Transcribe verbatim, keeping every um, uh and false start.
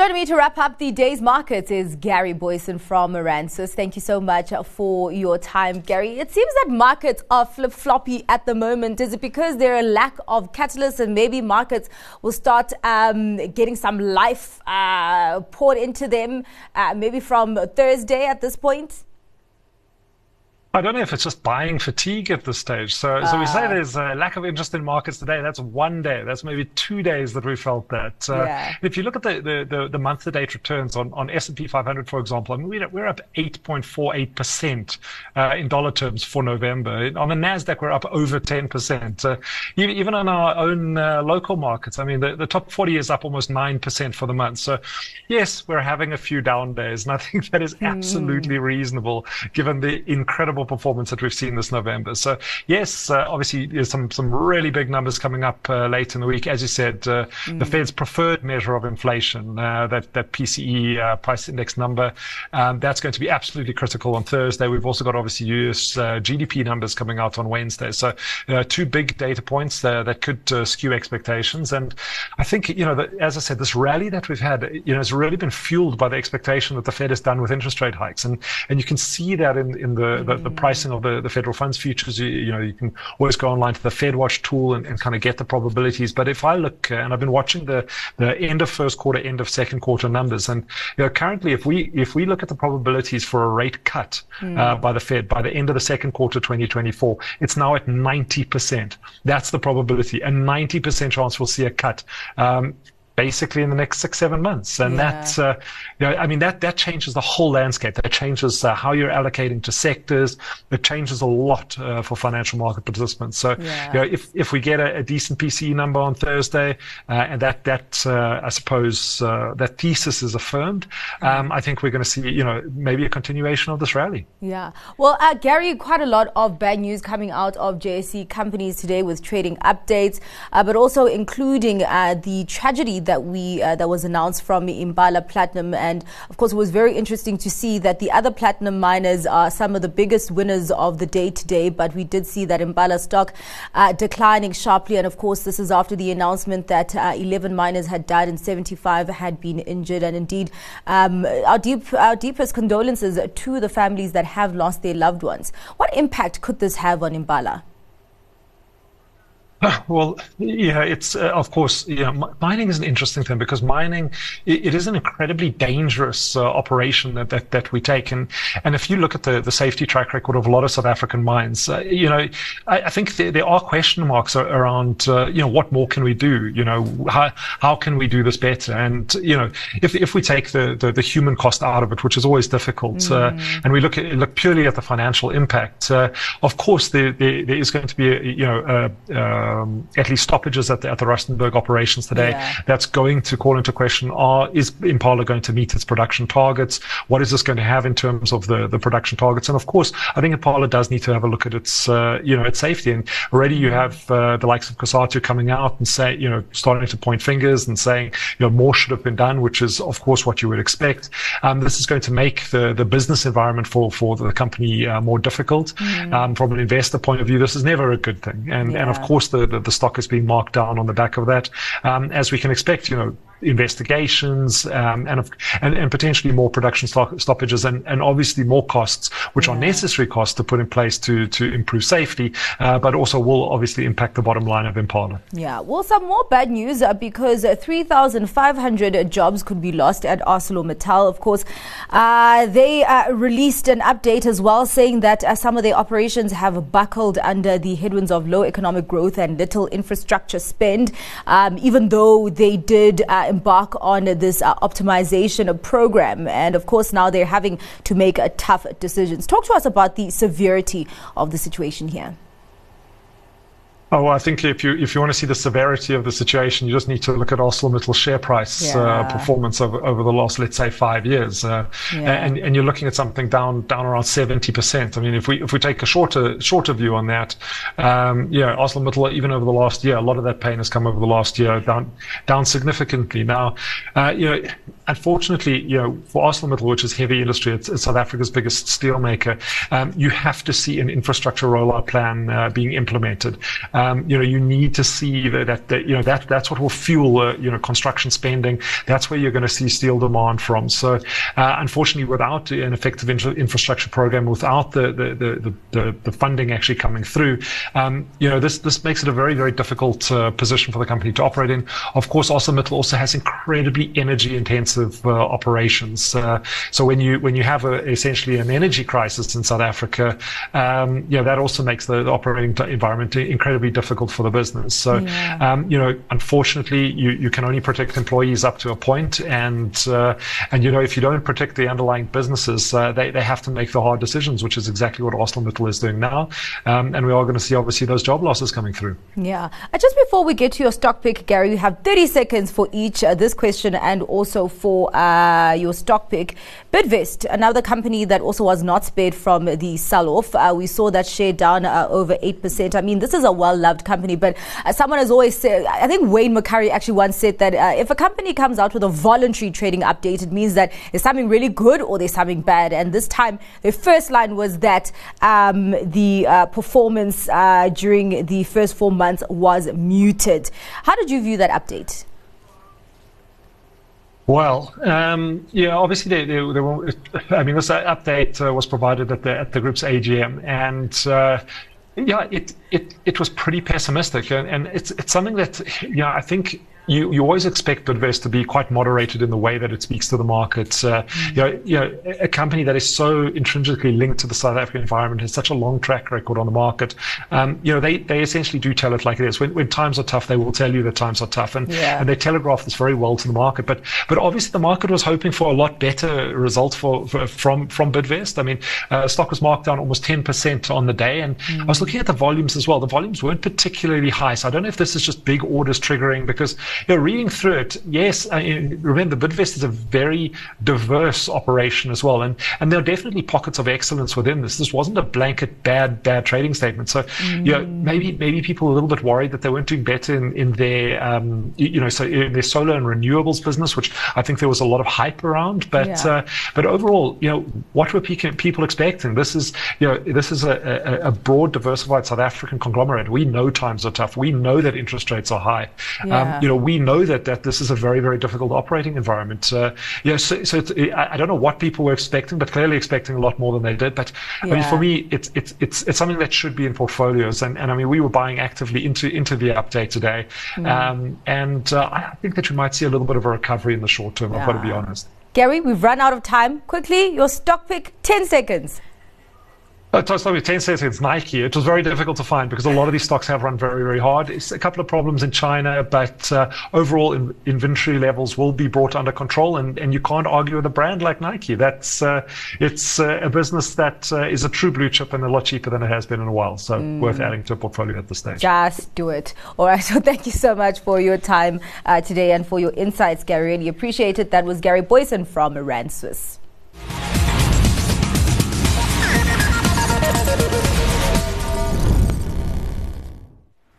Joining me to wrap up the day's markets is Gary Booysen from Rand Swiss. Thank you so much for your time, Gary. It seems that markets are flip-floppy at the moment. Is it because there are a lack of catalysts and maybe markets will start um, getting some life uh, poured into them, uh, maybe from Thursday at this point? I don't know if it's just buying fatigue at this stage. So, uh, so we say there's a lack of interest in markets today. That's one day. That's maybe two days that we felt that. Uh, yeah. If you look at the, the, the, the month-to-date returns on, on S and P five hundred, for example, I mean, we're, we're up eight point four eight percent uh, in dollar terms for November. On the NASDAQ, we're up over ten percent. Uh, even, even on our own uh, local markets, I mean, the, the top forty is up almost nine percent for the month. So, yes, we're having a few down days. And I think that is absolutely mm. reasonable given the incredible performance that we've seen this November. So yes, uh, obviously there's some some really big numbers coming up uh, late in the week. As you said, uh, mm. the Fed's preferred measure of inflation, uh, that that P C E uh, price index number, um, that's going to be absolutely critical on Thursday. We've also got obviously U S uh, G D P numbers coming out on Wednesday. So uh, two big data points uh, that could uh, skew expectations. And I think, you know, that, as I said, this rally that we've had, you know, has really been fueled by the expectation that the Fed is done with interest rate hikes, and and you can see that in in the mm. the The pricing of the, the federal funds futures. You, you know, you can always go online to the FedWatch tool and, and kind of get the probabilities. But if I look, uh, and I've been watching the, the end of first quarter, end of second quarter numbers, and you know, currently, if we if we look at the probabilities for a rate cut mm. uh, by the Fed by the end of the second quarter twenty twenty-four, it's now at ninety percent. That's the probability, a ninety percent chance we'll see a cut. Um, Basically, in the next six, seven months, and yeah. that, uh, you know, I mean, that that changes the whole landscape. That changes uh, how you're allocating to sectors. It changes a lot uh, for financial market participants. So, yeah. you know, if if we get a, a decent P C E number on Thursday, uh, and that that uh, I suppose uh, that thesis is affirmed, um, mm. I think we're going to see, you know, maybe a continuation of this rally. Yeah. Well, uh, Gary, quite a lot of bad news coming out of J S E companies today with trading updates, uh, but also including uh, the tragedy that that we uh, that was announced from Impala Platinum. And of course, it was very interesting to see that the other platinum miners are some of the biggest winners of the day today. But we did see that Impala stock uh, declining sharply. And of course, this is after the announcement that uh, eleven miners had died and seventy-five had been injured. And indeed, um, our deep, our deepest condolences to the families that have lost their loved ones. What impact could this have on Impala? Well, yeah, it's uh, of course, you know, mining is an interesting thing because mining, it, it is an incredibly dangerous uh, operation that, that that we take, and and if you look at the, the safety track record of a lot of South African mines, uh, you know, I, I think there, there are question marks around, uh, you know, what more can we do? You know, how how can we do this better? And you know, if if we take the the, the human cost out of it, which is always difficult, mm. uh, and we look at, look purely at the financial impact, uh, of course, there, there there is going to be a, you know a, a Um, at least stoppages at the, at the Rustenburg operations today. Yeah. That's going to call into question, are, is Impala going to meet its production targets? What is this going to have in terms of the, the production targets? And of course, I think Impala does need to have a look at its, uh, you know, its safety. And already you have uh, the likes of Cosatu coming out and say, you know, starting to point fingers and saying, you know, more should have been done, which is of course what you would expect. Um, this is going to make the, the business environment for, for the company uh, more difficult. Mm. Um, from an investor point of view, this is never a good thing. And, yeah. and of course, the The, the stock is being marked down on the back of that, um, as we can expect, you know, investigations um, and, of, and and potentially more production stop, stoppages and, and obviously more costs, which yeah. are necessary costs to put in place to, to improve safety, uh, but also will obviously impact the bottom line of Impala. Yeah, well, some more bad news uh, because three thousand five hundred jobs could be lost at ArcelorMittal. Of course, uh, they uh, released an update as well saying that uh, some of their operations have buckled under the headwinds of low economic growth and little infrastructure spend, um, even though they did uh, embark on this uh, optimization program. And of course, now they're having to make uh, tough decisions. Talk to us about the severity of the situation here. Oh, well, I think if you if you want to see the severity of the situation, you just need to look at ArcelorMittal's share price yeah. uh, performance over, over the last, let's say, five years, uh, yeah. and and you're looking at something down down around seventy percent. I mean, if we if we take a shorter shorter view on that, um, yeah, ArcelorMittal even over the last year, a lot of that pain has come over the last year down down significantly. Now, uh, you know, unfortunately, you know, for ArcelorMittal, which is heavy industry, it's, it's South Africa's biggest steelmaker, um, you have to see an infrastructure rollout plan uh, being implemented. Um, Um, you know, you need to see that, that, that you know, that that's what will fuel, uh, you know, construction spending. That's where you're going to see steel demand from. So, uh, unfortunately, without an effective infra- infrastructure program, without the the, the, the the funding actually coming through, um, you know, this this makes it a very, very difficult uh, position for the company to operate in. Of course, ArcelorMittal also has incredibly energy-intensive uh, operations. Uh, so when you when you have a, essentially an energy crisis in South Africa, um, you know, that also makes the, the operating t- environment incredibly difficult for the business. So, yeah. um, you know, unfortunately, you, you can only protect employees up to a point, and uh, and you know, if you don't protect the underlying businesses, uh, they they have to make the hard decisions, which is exactly what ArcelorMittal is doing now. Um, and we are going to see obviously those job losses coming through. Yeah. Uh, just before we get to your stock pick, Gary, you have thirty seconds for each uh, this question and also for uh, your stock pick. Bidvest, another company that also was not spared from the sell-off. Uh, we saw that share down uh, over eight percent. I mean, this is a well-loved company, but uh, someone has always said, I think Wayne McCurry actually once said that uh, if a company comes out with a voluntary trading update, it means that there's something really good or there's something bad. And this time, the first line was that um, the uh, performance uh, during the first four months was muted. How did you view that update? Well, um, yeah, obviously, they, they, they won't, I mean, this update uh, was provided at the at the group's A G M, and uh, yeah, it it it was pretty pessimistic, and, and it's it's something that yeah, I think. You, you always expect Bidvest to be quite moderated in the way that it speaks to the market. Uh, you know, you know, a company that is so intrinsically linked to the South African environment has such a long track record on the market. Um, you know, they, they essentially do tell it like it is. When, when times are tough, they will tell you that times are tough, and, yeah. and they telegraph this very well to the market. But but obviously the market was hoping for a lot better results for, for from from Bidvest. I mean, uh, stock was marked down almost ten percent on the day, and mm. I was looking at the volumes as well. The volumes weren't particularly high, so I don't know if this is just big orders triggering because. You know, reading through it, yes, I mean, remember, Bidvest is a very diverse operation as well. And, and there are definitely pockets of excellence within this. This wasn't a blanket bad, bad trading statement. So, mm. you know, maybe maybe people were a little bit worried that they weren't doing better in, in their, um, you know, so in their solar and renewables business, which I think there was a lot of hype around. But yeah. uh, but overall, you know, what were people expecting? This is, you know, this is a, a, a broad, diversified South African conglomerate. We know times are tough. We know that interest rates are high. Yeah. Um, you know, we know that that this is a very, very difficult operating environment. Uh, yeah, so, so it's, I don't know what people were expecting, but clearly expecting a lot more than they did. But yeah. I mean, for me, it's it's it's it's something that should be in portfolios. And, and I mean, we were buying actively into into the update today, mm. um, and uh, I think that you might see a little bit of a recovery in the short term. Yeah. I've got to be honest. Gary, we've run out of time. Quickly, your stock pick, ten seconds. Uh, sorry, ten cents, it's Nike. It was very difficult to find because a lot of these stocks have run very, very hard. It's a couple of problems in China, but uh, overall in, inventory levels will be brought under control, and, and you can't argue with a brand like Nike. That's uh, it's uh, a business that uh, is a true blue chip and a lot cheaper than it has been in a while, so mm. worth adding to a portfolio at this stage. Just do it. All right, so thank you so much for your time uh, today and for your insights, Gary. Really appreciate it. That was Gary Booysen from Rand Swiss. We'll be right back.